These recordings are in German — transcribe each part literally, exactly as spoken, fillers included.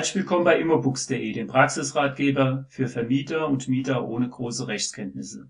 Herzlich willkommen bei immobooks punkt de, dem Praxisratgeber für Vermieter und Mieter ohne große Rechtskenntnisse.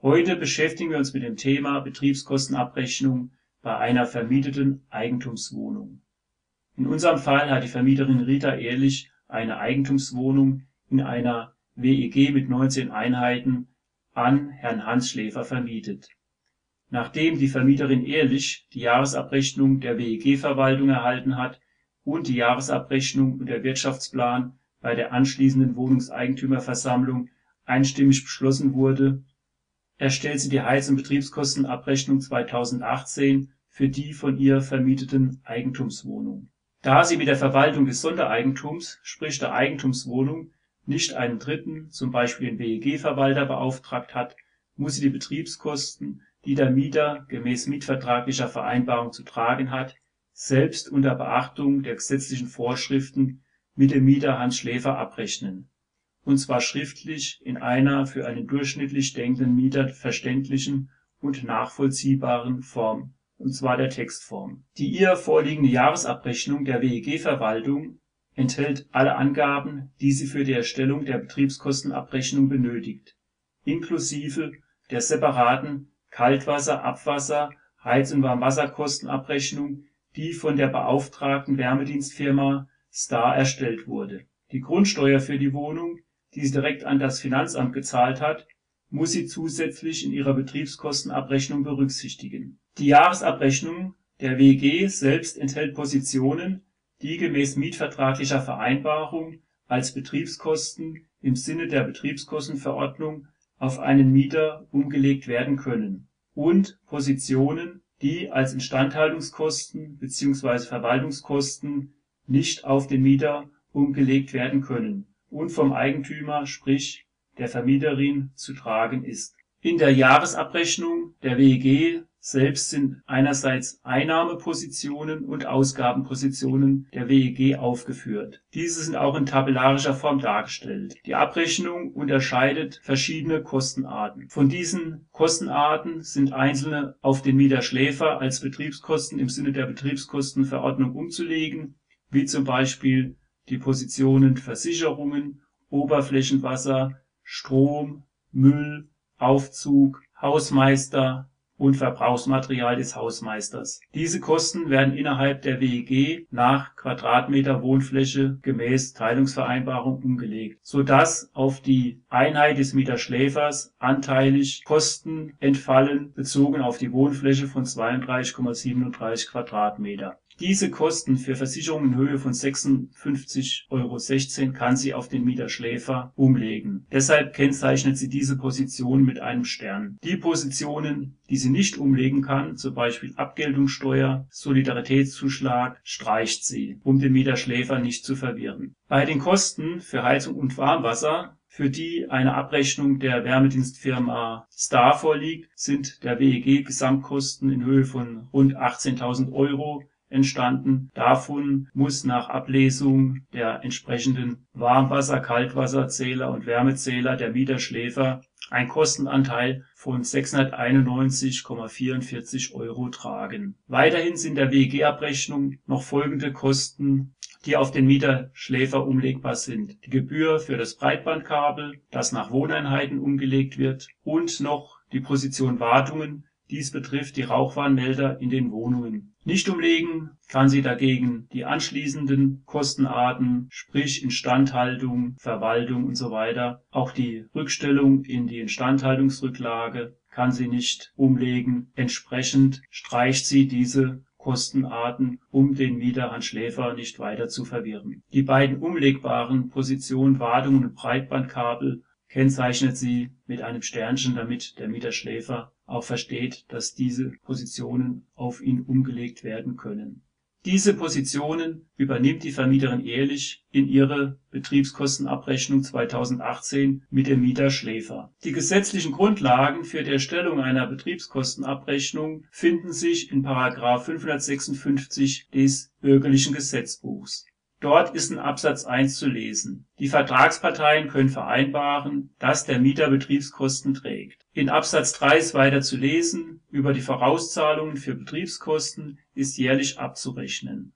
Heute beschäftigen wir uns mit dem Thema Betriebskostenabrechnung bei einer vermieteten Eigentumswohnung. In unserem Fall hat die Vermieterin Rita Ehrlich eine Eigentumswohnung in einer W E G mit neunzehn Einheiten an Herrn Hans Schläfer vermietet. Nachdem die Vermieterin Ehrlich die Jahresabrechnung der W E G-Verwaltung erhalten hat, und die Jahresabrechnung und der Wirtschaftsplan bei der anschließenden Wohnungseigentümerversammlung einstimmig beschlossen wurde, erstellt sie die Heiz- und Betriebskostenabrechnung zweitausendachtzehn für die von ihr vermieteten Eigentumswohnung. Da sie mit der Verwaltung des Sondereigentums, sprich der Eigentumswohnung, nicht einen Dritten, zum Beispiel den W E G-Verwalter, beauftragt hat, muss sie die Betriebskosten, die der Mieter gemäß mietvertraglicher Vereinbarung zu tragen hat, selbst unter Beachtung der gesetzlichen Vorschriften mit dem Mieter Hans Schläfer abrechnen, und zwar schriftlich in einer für einen durchschnittlich denkenden Mieter verständlichen und nachvollziehbaren Form, und zwar der Textform. Die ihr vorliegende Jahresabrechnung der W E G-Verwaltung enthält alle Angaben, die sie für die Erstellung der Betriebskostenabrechnung benötigt, inklusive der separaten Kaltwasser-, Abwasser-, Heiz- und Warmwasserkostenabrechnung, die von der beauftragten Wärmedienstfirma Star erstellt wurde. Die Grundsteuer für die Wohnung, die sie direkt an das Finanzamt gezahlt hat, muss sie zusätzlich in ihrer Betriebskostenabrechnung berücksichtigen. Die Jahresabrechnung der W E G selbst enthält Positionen, die gemäß mietvertraglicher Vereinbarung als Betriebskosten im Sinne der Betriebskostenverordnung auf einen Mieter umgelegt werden können, und Positionen, die als Instandhaltungskosten bzw. Verwaltungskosten nicht auf den Mieter umgelegt werden können und vom Eigentümer, sprich der Vermieterin, zu tragen ist. In der Jahresabrechnung der W E G selbst sind einerseits Einnahmepositionen und Ausgabenpositionen der W E G aufgeführt. Diese sind auch in tabellarischer Form dargestellt. Die Abrechnung unterscheidet verschiedene Kostenarten. Von diesen Kostenarten sind einzelne auf den Mieter Schläfer als Betriebskosten im Sinne der Betriebskostenverordnung umzulegen, wie zum Beispiel die Positionen Versicherungen, Oberflächenwasser, Strom, Müll, Aufzug, Hausmeister und Verbrauchsmaterial des Hausmeisters. Diese Kosten werden innerhalb der W E G nach Quadratmeter Wohnfläche gemäß Teilungsvereinbarung umgelegt, sodass auf die Einheit des Mieter Schläfers anteilig Kosten entfallen, bezogen auf die Wohnfläche von zweiunddreißig Komma siebenunddreißig Quadratmeter. Diese Kosten für Versicherungen in Höhe von sechsundfünfzig Euro sechzehn kann sie auf den Mieter Schläfer umlegen. Deshalb kennzeichnet sie diese Position mit einem Stern. Die Positionen, die sie nicht umlegen kann, zum Beispiel Abgeltungssteuer, Solidaritätszuschlag, streicht sie, um den Mieter Schläfer nicht zu verwirren. Bei den Kosten für Heizung und Warmwasser, für die eine Abrechnung der Wärmedienstfirma Star vorliegt, sind der W E G-Gesamtkosten in Höhe von rund achtzehntausend Euro entstanden. Davon muss nach Ablesung der entsprechenden Warmwasser-, Kaltwasserzähler und Wärmezähler der Mieter Schläfer ein Kostenanteil von sechshunderteinundneunzig Komma vierundvierzig Euro tragen. Weiterhin sind der W E G-Abrechnung noch folgende Kosten, die auf den Mieter Schläfer umlegbar sind: die Gebühr für das Breitbandkabel, das nach Wohneinheiten umgelegt wird, und noch die Position Wartungen. Dies betrifft die Rauchwarnmelder in den Wohnungen. Nicht umlegen kann sie dagegen die anschließenden Kostenarten, sprich Instandhaltung, Verwaltung und so weiter. Auch die Rückstellung in die Instandhaltungsrücklage kann sie nicht umlegen. Entsprechend streicht sie diese Kostenarten, um den Mieter Hans Schläfer nicht weiter zu verwirren. Die beiden umlegbaren Positionen Wartung und Breitbandkabel kennzeichnet sie mit einem Sternchen, damit der Mieter Schläfer auch versteht, dass diese Positionen auf ihn umgelegt werden können. Diese Positionen übernimmt die Vermieterin Ehrlich in ihre Betriebskostenabrechnung zweitausendachtzehn mit dem Mieter Schläfer. Die gesetzlichen Grundlagen für die Erstellung einer Betriebskostenabrechnung finden sich in Paragraph fünfhundertsechsundfünfzig des Bürgerlichen Gesetzbuchs. Dort ist in Absatz eins zu lesen: Die Vertragsparteien können vereinbaren, dass der Mieter Betriebskosten trägt. In Absatz drei ist weiter zu lesen: Über die Vorauszahlungen für Betriebskosten ist jährlich abzurechnen.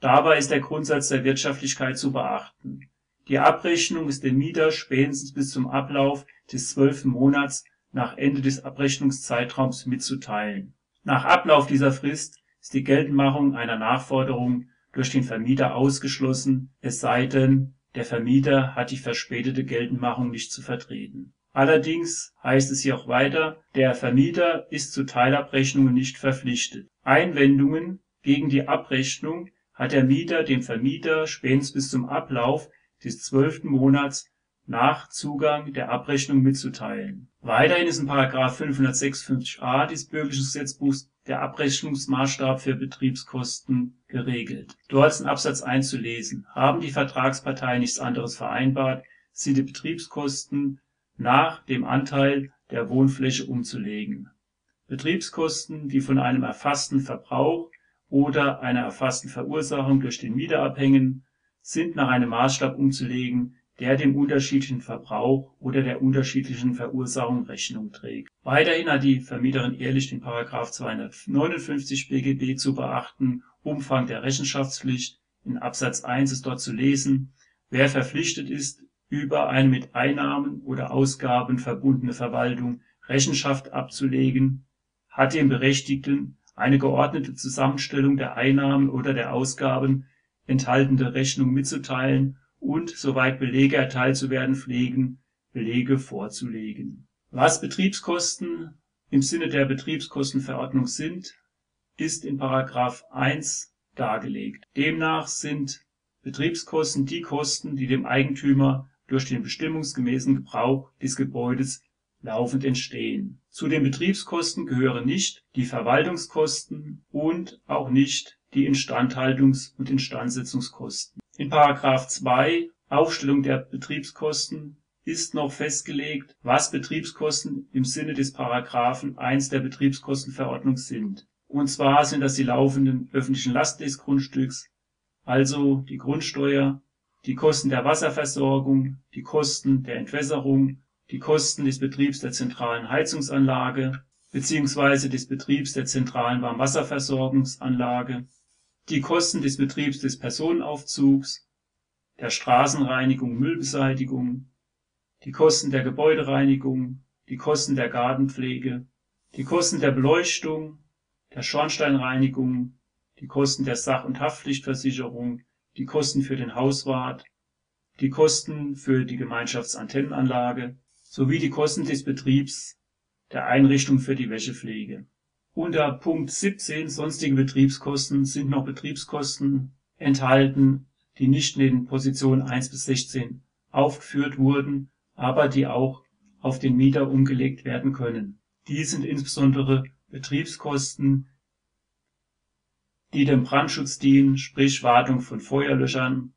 Dabei ist der Grundsatz der Wirtschaftlichkeit zu beachten. Die Abrechnung ist dem Mieter spätestens bis zum Ablauf des zwölften Monats nach Ende des Abrechnungszeitraums mitzuteilen. Nach Ablauf dieser Frist ist die Geltendmachung einer Nachforderung durch den Vermieter ausgeschlossen, es sei denn, der Vermieter hat die verspätete Geltendmachung nicht zu vertreten. Allerdings heißt es hier auch weiter, der Vermieter ist zu Teilabrechnungen nicht verpflichtet. Einwendungen gegen die Abrechnung hat der Mieter dem Vermieter spätestens bis zum Ablauf des zwölften Monats nach Zugang der Abrechnung mitzuteilen. Weiterhin ist in Paragraph fünfhundertsechsundfünfzig a des Bürgerlichen Gesetzbuchs der Abrechnungsmaßstab für Betriebskosten geregelt. Dort ist in Absatz eins zu lesen: Haben die Vertragsparteien nichts anderes vereinbart, sind die Betriebskosten nach dem Anteil der Wohnfläche umzulegen. Betriebskosten, die von einem erfassten Verbrauch oder einer erfassten Verursachung durch den Mieter abhängen, sind nach einem Maßstab umzulegen, der dem unterschiedlichen Verbrauch oder der unterschiedlichen Verursachung Rechnung trägt. Weiterhin hat die Vermieterin Ehrlich den Paragraph zweihundertneunundfünfzig B G B zu beachten, Umfang der Rechenschaftspflicht. In Absatz eins ist dort zu lesen: Wer verpflichtet ist, über eine mit Einnahmen oder Ausgaben verbundene Verwaltung Rechenschaft abzulegen, hat dem Berechtigten eine geordnete Zusammenstellung der Einnahmen oder der Ausgaben enthaltene Rechnung mitzuteilen und, soweit Belege erteilt zu werden pflegen, Belege vorzulegen. Was Betriebskosten im Sinne der Betriebskostenverordnung sind, ist in Paragraph eins dargelegt. Demnach sind Betriebskosten die Kosten, die dem Eigentümer durch den bestimmungsgemäßen Gebrauch des Gebäudes laufend entstehen. Zu den Betriebskosten gehören nicht die Verwaltungskosten und auch nicht die Instandhaltungs- und Instandsetzungskosten. In Paragraph zwei Aufstellung der Betriebskosten ist noch festgelegt, was Betriebskosten im Sinne des Paragraphen eins der Betriebskostenverordnung sind. Und zwar sind das die laufenden öffentlichen Lasten des Grundstücks, also die Grundsteuer, die Kosten der Wasserversorgung, die Kosten der Entwässerung, die Kosten des Betriebs der zentralen Heizungsanlage bzw. des Betriebs der zentralen Warmwasserversorgungsanlage, die Kosten des Betriebs des Personenaufzugs, der Straßenreinigung, Müllbeseitigung, die Kosten der Gebäudereinigung, die Kosten der Gartenpflege, die Kosten der Beleuchtung, der Schornsteinreinigung, die Kosten der Sach- und Haftpflichtversicherung, die Kosten für den Hauswart, die Kosten für die Gemeinschaftsantennenanlage sowie die Kosten des Betriebs der Einrichtung für die Wäschepflege. Unter Punkt siebzehn sonstige Betriebskosten sind noch Betriebskosten enthalten, die nicht in den Positionen eins bis sechzehn aufgeführt wurden, aber die auch auf den Mieter umgelegt werden können. Dies sind insbesondere Betriebskosten, die dem Brandschutz dienen, sprich Wartung von Feuerlöschern,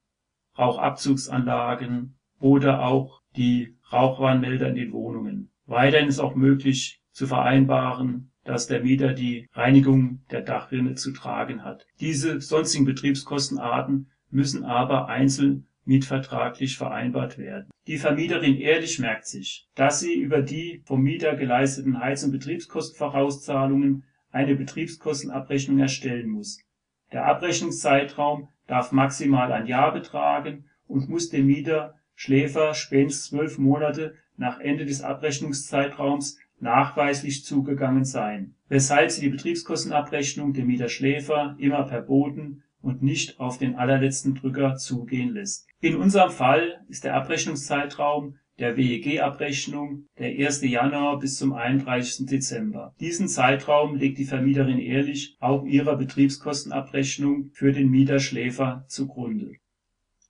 Rauchabzugsanlagen oder auch die Rauchwarnmelder in den Wohnungen. Weiterhin ist auch möglich zu vereinbaren, dass der Mieter die Reinigung der Dachrinne zu tragen hat. Diese sonstigen Betriebskostenarten müssen aber einzeln mietvertraglich vereinbart werden. Die Vermieterin Ehrlich merkt sich, dass sie über die vom Mieter geleisteten Heiz- und Betriebskostenvorauszahlungen eine Betriebskostenabrechnung erstellen muss. Der Abrechnungszeitraum darf maximal ein Jahr betragen und muss dem Mieter Schläfer spätestens zwölf Monate nach Ende des Abrechnungszeitraums nachweislich zugegangen sein, weshalb sie die Betriebskostenabrechnung dem Mieter Schläfer immer per Boten und nicht auf den allerletzten Drücker zugehen lässt. In unserem Fall ist der Abrechnungszeitraum der W E G-Abrechnung der ersten Januar bis zum einunddreißigsten Dezember. Diesen Zeitraum legt die Vermieterin Ehrlich auch ihrer Betriebskostenabrechnung für den Mieter Schläfer zugrunde.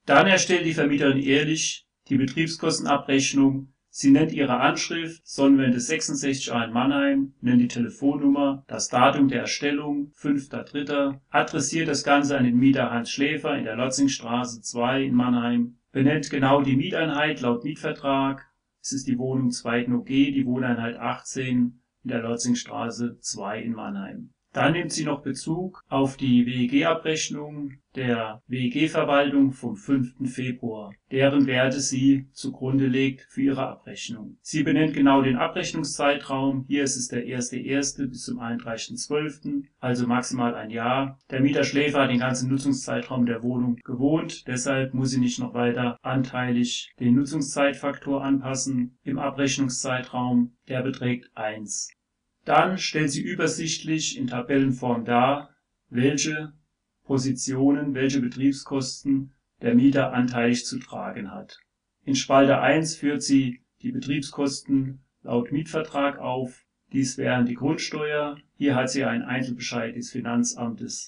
Dann erstellt die Vermieterin Ehrlich die Betriebskostenabrechnung. Sie nennt ihre Anschrift Sonnenwende sechsundsechzig a in Mannheim, nennt die Telefonnummer, das Datum der Erstellung fünfter dritter, adressiert das Ganze an den Mieter Hans Schläfer in der Lotzingstraße zwei in Mannheim, benennt genau die Mieteinheit laut Mietvertrag, es ist die Wohnung zweiten O G, die Wohneinheit achtzehn in der Lotzingstraße zwei in Mannheim. Dann nimmt sie noch Bezug auf die W E G-Abrechnung der W E G-Verwaltung vom fünften Februar, deren Werte sie zugrunde legt für ihre Abrechnung. Sie benennt genau den Abrechnungszeitraum, hier ist es der erste erste bis zum einunddreißigsten zwölften, also maximal ein Jahr. Der Mieter Schläfer hat den ganzen Nutzungszeitraum der Wohnung gewohnt, deshalb muss sie nicht noch weiter anteilig den Nutzungszeitfaktor anpassen im Abrechnungszeitraum, der beträgt eins. Dann stellt sie übersichtlich in Tabellenform dar, welche Positionen, welche Betriebskosten der Mieter anteilig zu tragen hat. In Spalte eins führt sie die Betriebskosten laut Mietvertrag auf. Dies wären die Grundsteuer. Hier hat sie einen Einzelbescheid des Finanzamtes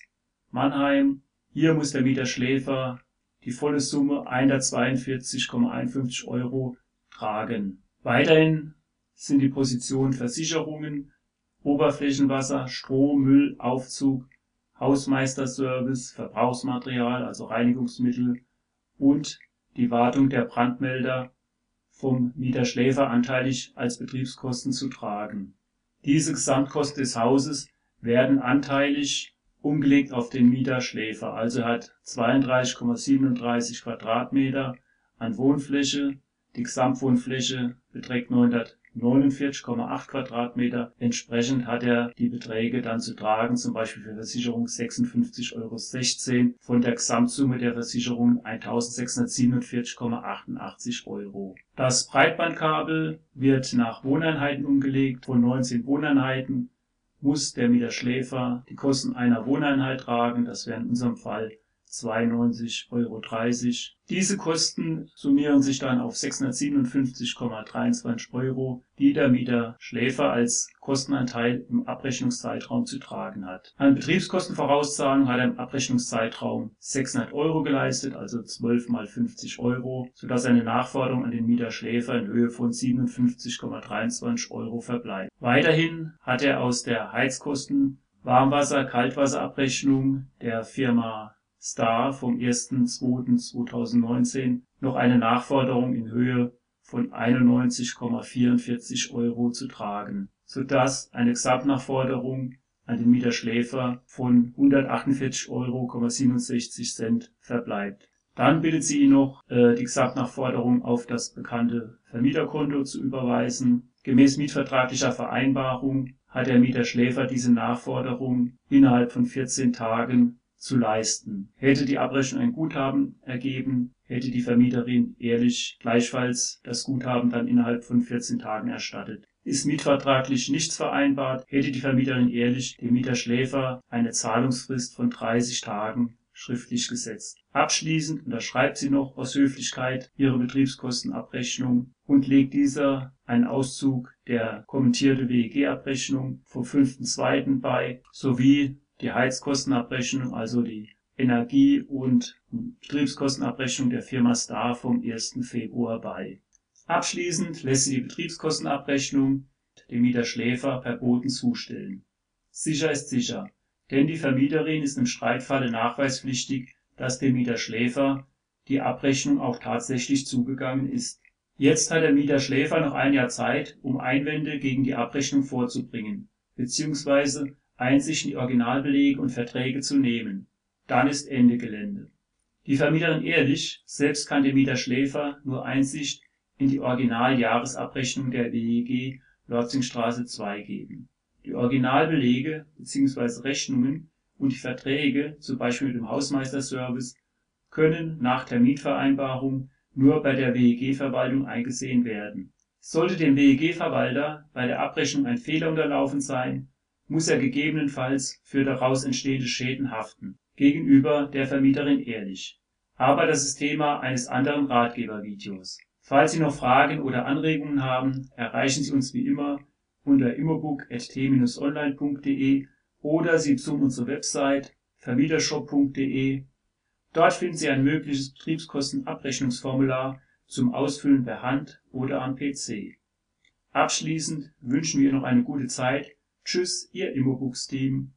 Mannheim. Hier muss der Mieter Schläfer die volle Summe hundertzweiundvierzig Komma einundfünfzig Euro tragen. Weiterhin sind die Positionen Versicherungen, Oberflächenwasser, Strom, Müll, Aufzug, Hausmeisterservice, Verbrauchsmaterial, also Reinigungsmittel und die Wartung der Brandmelder vom Mieter Schläfer anteilig als Betriebskosten zu tragen. Diese Gesamtkosten des Hauses werden anteilig umgelegt auf den Mieter Schläfer, also hat zweiunddreißig Komma siebenunddreißig Quadratmeter an Wohnfläche, die Gesamtwohnfläche beträgt neunhundertneunundvierzig Komma acht Quadratmeter. Entsprechend hat er die Beträge dann zu tragen, zum Beispiel für Versicherung sechsundfünfzig Komma sechzehn Euro, von der Gesamtsumme der Versicherung eintausendsechshundertsiebenundvierzig Komma achtundachtzig Euro. Das Breitbandkabel wird nach Wohneinheiten umgelegt. Von neunzehn Wohneinheiten muss der Mieter Schläfer die Kosten einer Wohneinheit tragen, das wäre in unserem Fall zweiundneunzig Komma dreißig Euro. Diese Kosten summieren sich dann auf sechshundertsiebenundfünfzig Komma dreiundzwanzig Euro, die der Mieter Schläfer als Kostenanteil im Abrechnungszeitraum zu tragen hat. An Betriebskostenvorauszahlung hat er im Abrechnungszeitraum sechshundert Euro geleistet, also zwölf mal fünfzig Euro, sodass eine Nachforderung an den Mieter Schläfer in Höhe von siebenundfünfzig Komma dreiundzwanzig Euro verbleibt. Weiterhin hat er aus der Heizkosten-, Warmwasser-, Kaltwasserabrechnung der Firma Star vom ersten zweiten zweitausendneunzehn noch eine Nachforderung in Höhe von einundneunzig Komma vierundvierzig Euro zu tragen, sodass eine Gesamtnachforderung an den Mieter Schläfer von hundertachtundvierzig Komma siebenundsechzig Euro verbleibt. Dann bittet sie ihn noch, die Gesamtnachforderung auf das bekannte Vermieterkonto zu überweisen. Gemäß mietvertraglicher Vereinbarung hat der Mieter Schläfer diese Nachforderung innerhalb von vierzehn Tagen zu leisten. Hätte die Abrechnung ein Guthaben ergeben, hätte die Vermieterin Ehrlich gleichfalls das Guthaben dann innerhalb von vierzehn Tagen erstattet. Ist mietvertraglich nichts vereinbart, hätte die Vermieterin Ehrlich dem Mieter Schläfer eine Zahlungsfrist von dreißig Tagen schriftlich gesetzt. Abschließend unterschreibt sie noch aus Höflichkeit ihre Betriebskostenabrechnung und legt dieser einen Auszug der kommentierte W E G-Abrechnung vom fünften zweiten bei, sowie die Heizkostenabrechnung, also die Energie- und Betriebskostenabrechnung der Firma Star vom ersten Februar bei. Abschließend lässt sie die Betriebskostenabrechnung dem Mieter Schläfer per Boten zustellen. Sicher ist sicher, denn die Vermieterin ist im Streitfalle nachweispflichtig, dass dem Mieter Schläfer die Abrechnung auch tatsächlich zugegangen ist. Jetzt hat der Mieter Schläfer noch ein Jahr Zeit, um Einwände gegen die Abrechnung vorzubringen, beziehungsweise Einsicht in die Originalbelege und Verträge zu nehmen. Dann ist Ende Gelände. Die Vermieterin Ehrlich selbst kann dem Mieter Schläfer nur Einsicht in die Originaljahresabrechnung der W E G Lorzingstraße zwei geben. Die Originalbelege bzw. Rechnungen und die Verträge, zum Beispiel mit dem Hausmeisterservice, können nach Terminvereinbarung nur bei der W E G-Verwaltung eingesehen werden. Sollte dem W E G-Verwalter bei der Abrechnung ein Fehler unterlaufen sein, muss er gegebenenfalls für daraus entstehende Schäden haften, gegenüber der Vermieterin Ehrlich. Aber das ist Thema eines anderen Ratgebervideos. Falls Sie noch Fragen oder Anregungen haben, erreichen Sie uns wie immer unter immobook punkt t online punkt de oder Sie besuchen unsere Website vermietershop punkt de. Dort finden Sie ein mögliches Betriebskostenabrechnungsformular zum Ausfüllen per Hand oder am P C. Abschließend wünschen wir noch eine gute Zeit. Tschüss, Ihr Immobooks-Team.